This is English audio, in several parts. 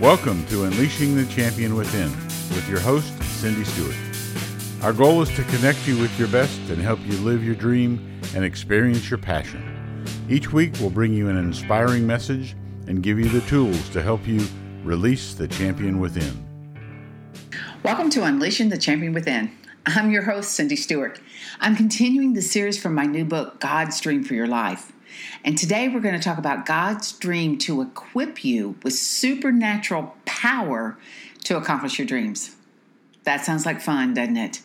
Welcome to Unleashing the Champion Within with your host, Cindy Stewart. Our goal is to connect you with your best and help you live your dream and experience your passion. Each week, we'll bring you an inspiring message and give you the tools to help you release the champion within. Welcome to Unleashing the Champion Within. I'm your host, Cindy Stewart. I'm continuing the series from my new book, God's Dream for Your Life. And today we're going to talk about God's dream to equip you with supernatural power to accomplish your dreams. That sounds like fun, doesn't it?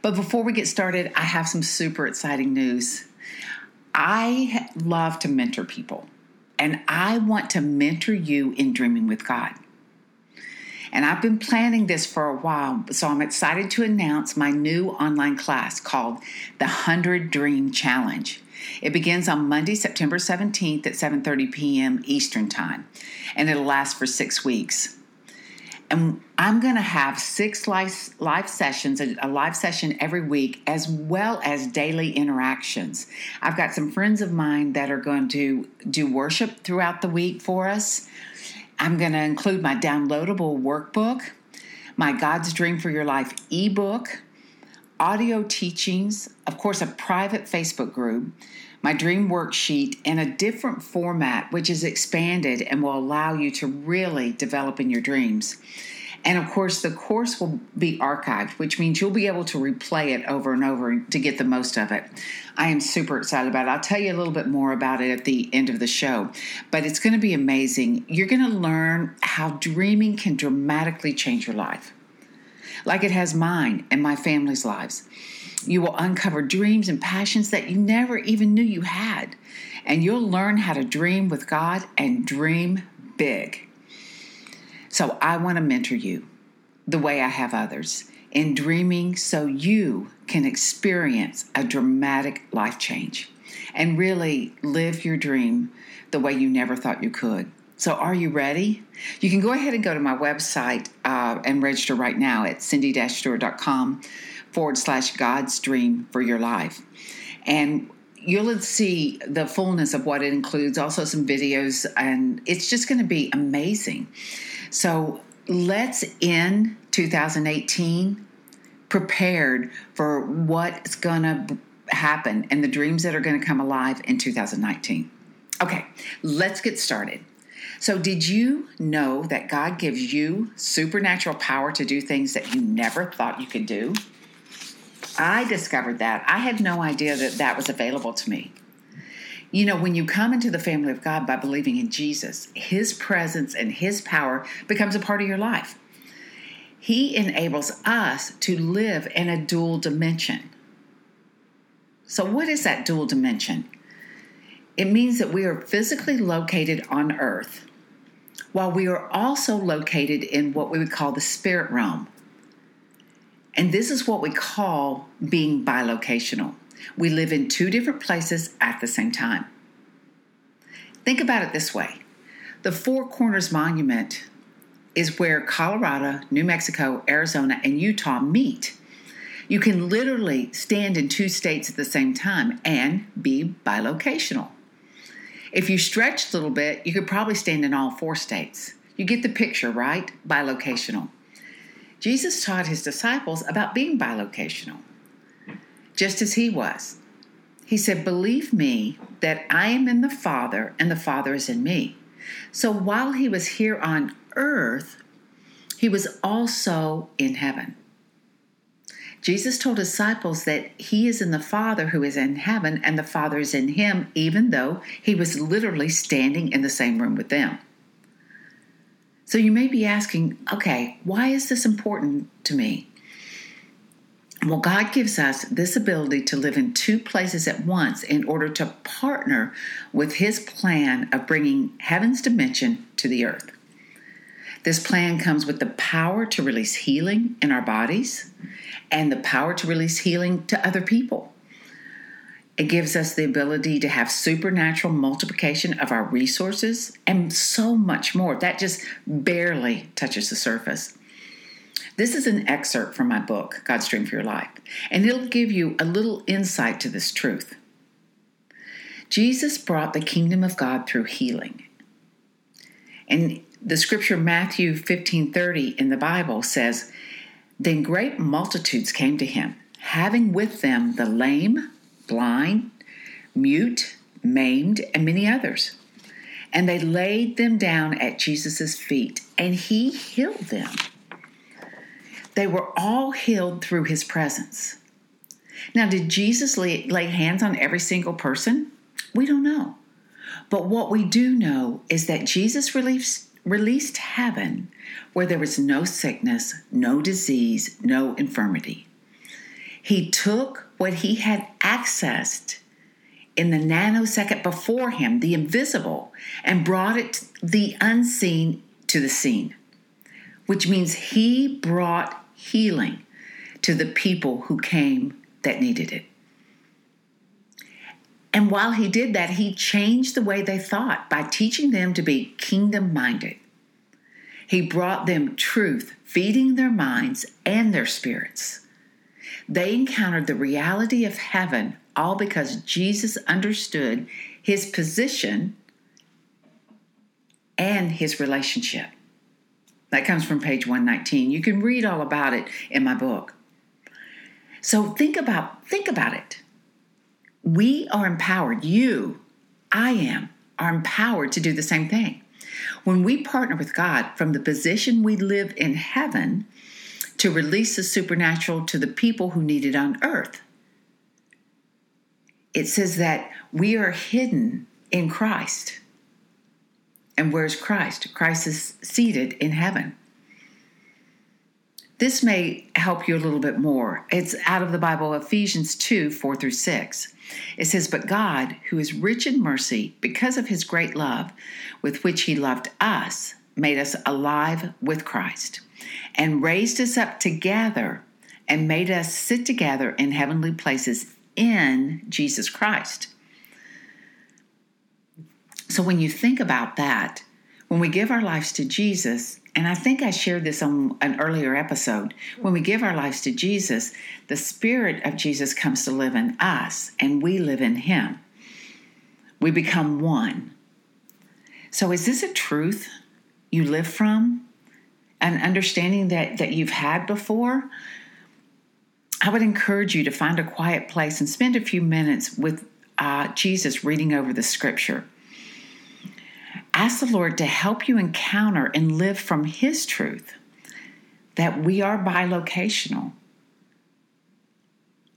But before we get started, I have some super exciting news. I love to mentor people, and I want to mentor you in dreaming with God. And I've been planning this for a while, so I'm excited to announce my new online class called the 100 Dream Challenge. It begins on Monday, September 17th at 7:30 p.m. Eastern Time, and it'll last for 6 weeks. And I'm going to have six live sessions, a live session every week, as well as daily interactions. I've got some friends of mine that are going to do worship throughout the week for us. I'm going to include my downloadable workbook, my God's Dream for Your Life ebook, audio teachings, of course, a private Facebook group, my dream worksheet in a different format, which is expanded and will allow you to really develop in your dreams. And of course, the course will be archived, which means you'll be able to replay it over and over to get the most of it. I am super excited about it. I'll tell you a little bit more about it at the end of the show, but it's going to be amazing. You're going to learn how dreaming can dramatically change your life, like it has mine and my family's lives. You will uncover dreams and passions that you never even knew you had, and you'll learn how to dream with God and dream big. So I want to mentor you the way I have others in dreaming so you can experience a dramatic life change and really live your dream the way you never thought you could. So are you ready? You can go ahead and go to my website and register right now at cindy-stewart.com/God's Dream for Your Life. And you'll see the fullness of what it includes, also some videos, and it's just going to be amazing. So let's end 2018 prepared for what's going to happen and the dreams that are going to come alive in 2019. Okay, let's get started. So did you know that God gives you supernatural power to do things that you never thought you could do? I discovered that. I had no idea that that was available to me. You know, when you come into the family of God by believing in Jesus, His presence and His power becomes a part of your life. He enables us to live in a dual dimension. So what is that dual dimension? It means that we are physically located on earth, while we are also located in what we would call the spirit realm. And this is what we call being bilocational. We live in two different places at the same time. Think about it this way. The Four Corners Monument is where Colorado, New Mexico, Arizona, and Utah meet. You can literally stand in two states at the same time and be bilocational. If you stretch a little bit, you could probably stand in all four states. You get the picture, right? Bilocational. Jesus taught his disciples about being bilocational, just as he was. He said, "Believe me that I am in the Father and the Father is in me." So while he was here on earth, he was also in heaven. Jesus told his disciples that he is in the Father who is in heaven and the Father is in him, even though he was literally standing in the same room with them. So you may be asking, okay, why is this important to me? Well, God gives us this ability to live in two places at once in order to partner with his plan of bringing heaven's dimension to the earth. This plan comes with the power to release healing in our bodies and the power to release healing to other people. It gives us the ability to have supernatural multiplication of our resources and so much more. That just barely touches the surface. This is an excerpt from my book, God's Dream for Your Life, and it'll give you a little insight to this truth. Jesus brought the kingdom of God through healing. And The scripture Matthew 15:30 in the Bible says, "Then great multitudes came to him, having with them the lame, blind, mute, maimed, and many others. And they laid them down at Jesus' feet, and he healed them." They were all healed through his presence. Now, did Jesus lay hands on every single person? We don't know. But what we do know is that Jesus released heaven where there was no sickness, no disease, no infirmity. He took what he had accessed in the nanosecond before him, the invisible, and brought it, the unseen, to the scene, which means he brought healing to the people who came that needed it. And while he did that, he changed the way they thought by teaching them to be kingdom-minded. He brought them truth, feeding their minds and their spirits. They encountered the reality of heaven, all because Jesus understood his position and his relationship. That comes from page 119. You can read all about it in my book. So think about it. We are empowered. You, I am, are empowered to do the same thing. When we partner with God from the position we live in heaven to release the supernatural to the people who need it on earth, it says that we are hidden in Christ. And where's Christ? Christ is seated in heaven. This may help you a little bit more. It's out of the Bible, Ephesians 2:4-6. It says, "But God, who is rich in mercy, because of his great love with which he loved us, made us alive with Christ, and raised us up together, and made us sit together in heavenly places in Jesus Christ." So when you think about that, when we give our lives to Jesus, and I think I shared this on an earlier episode, when we give our lives to Jesus, the Spirit of Jesus comes to live in us, and we live in him. We become one. So is this a truth you live from? An understanding that you've had before? I would encourage you to find a quiet place and spend a few minutes with Jesus reading over the scripture. Ask the Lord to help you encounter and live from his truth, that we are bilocational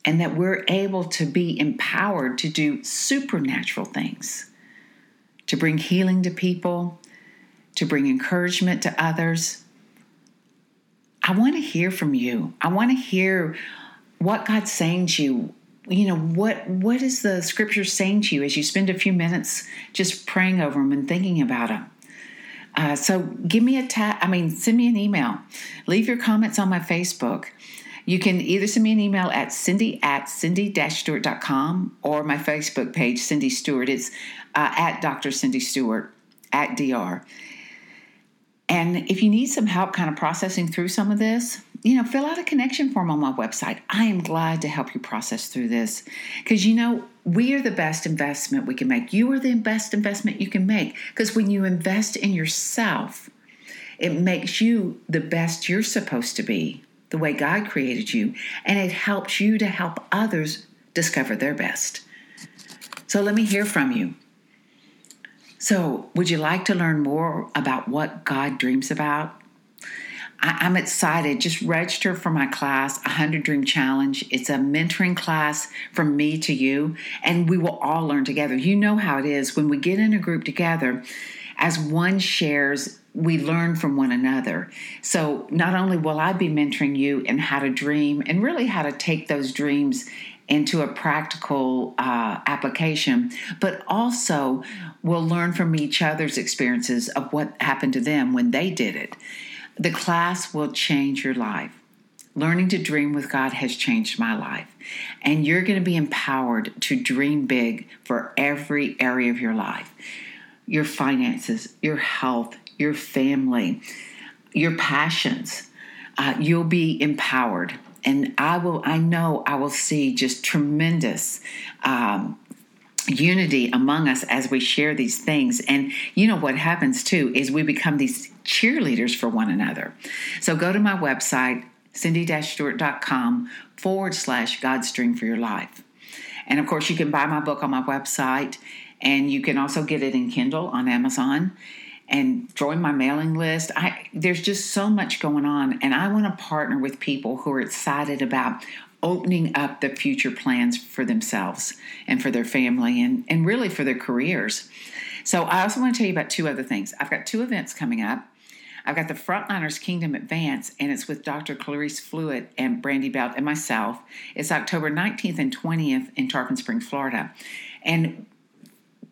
and that we're able to be empowered to do supernatural things, to bring healing to people, to bring encouragement to others. I want to hear from you. I want to hear what God's saying to you. You know, what is the scripture saying to you as you spend a few minutes just praying over them and thinking about them? So send me an email. Leave your comments on my Facebook. You can either send me an email at cindy@cindy-stewart.com or my Facebook page, Cindy Stewart. It's at Dr. Cindy Stewart, at DR. And if you need some help kind of processing through some of this, fill out a connection form on my website. I am glad to help you process through this because, we are the best investment we can make. You are the best investment you can make, because when you invest in yourself, it makes you the best you're supposed to be, the way God created you, and it helps you to help others discover their best. So let me hear from you. So would you like to learn more about what God dreams about? I'm excited. Just register for my class, 100 Dream Challenge. It's a mentoring class from me to you, and we will all learn together. You know how it is. When we get in a group together, as one shares, we learn from one another. So not only will I be mentoring you in how to dream and really how to take those dreams into a practical application, but also we'll learn from each other's experiences of what happened to them when they did it. The class will change your life. Learning to dream with God has changed my life, and you're going to be empowered to dream big for every area of your life: your finances, your health, your family, your passions. You'll be empowered. And I know I will see just tremendous unity among us as we share these things. And you know what happens too is we become these cheerleaders for one another. So go to my website, cindy-stewart.com/ God's Dream for Your Life. And of course, you can buy my book on my website, and you can also get it in Kindle on Amazon and join my mailing list. There's just so much going on, and I want to partner with people who are excited about opening up the future plans for themselves and for their family and really for their careers. So I also want to tell you about two other things. I've got two events coming up. I've got the Frontliners Kingdom Advance, and it's with Dr. Clarice Fluitt and Brandy Belt and myself. It's October 19th and 20th in Tarpon Springs, Florida. And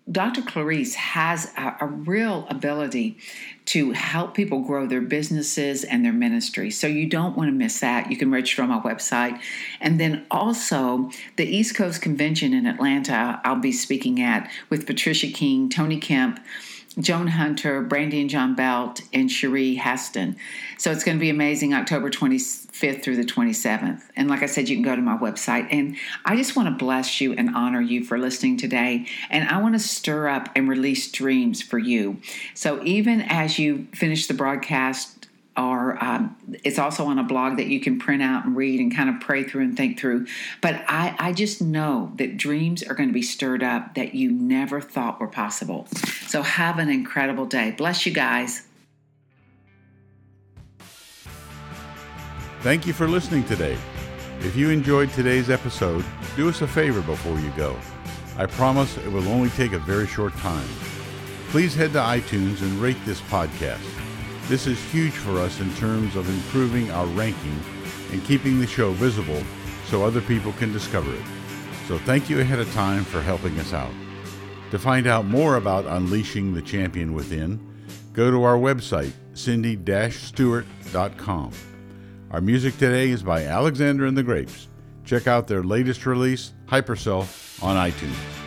Dr. Clarice has a real ability to help people grow their businesses and their ministry. So you don't want to miss that. You can register on my website. And then also the East Coast Convention in Atlanta, I'll be speaking at with Patricia King, Tony Kemp, Joan Hunter, Brandy and John Belt, and Cherie Haston. So it's going to be amazing, October 25th through the 27th. And like I said, you can go to my website. And I just want to bless you and honor you for listening today. And I want to stir up and release dreams for you. So even as you finish the broadcast, or it's also on a blog that you can print out and read and kind of pray through and think through. But I just know that dreams are going to be stirred up that you never thought were possible. So have an incredible day. Bless you guys. Thank you for listening today. If you enjoyed today's episode, do us a favor before you go. I promise it will only take a very short time. Please head to iTunes and rate this podcast. This is huge for us in terms of improving our ranking and keeping the show visible so other people can discover it. So thank you ahead of time for helping us out. To find out more about Unleashing the Champion Within, go to our website, cindy-stewart.com. Our music today is by Alexander and the Grapes. Check out their latest release, Hyperself, on iTunes.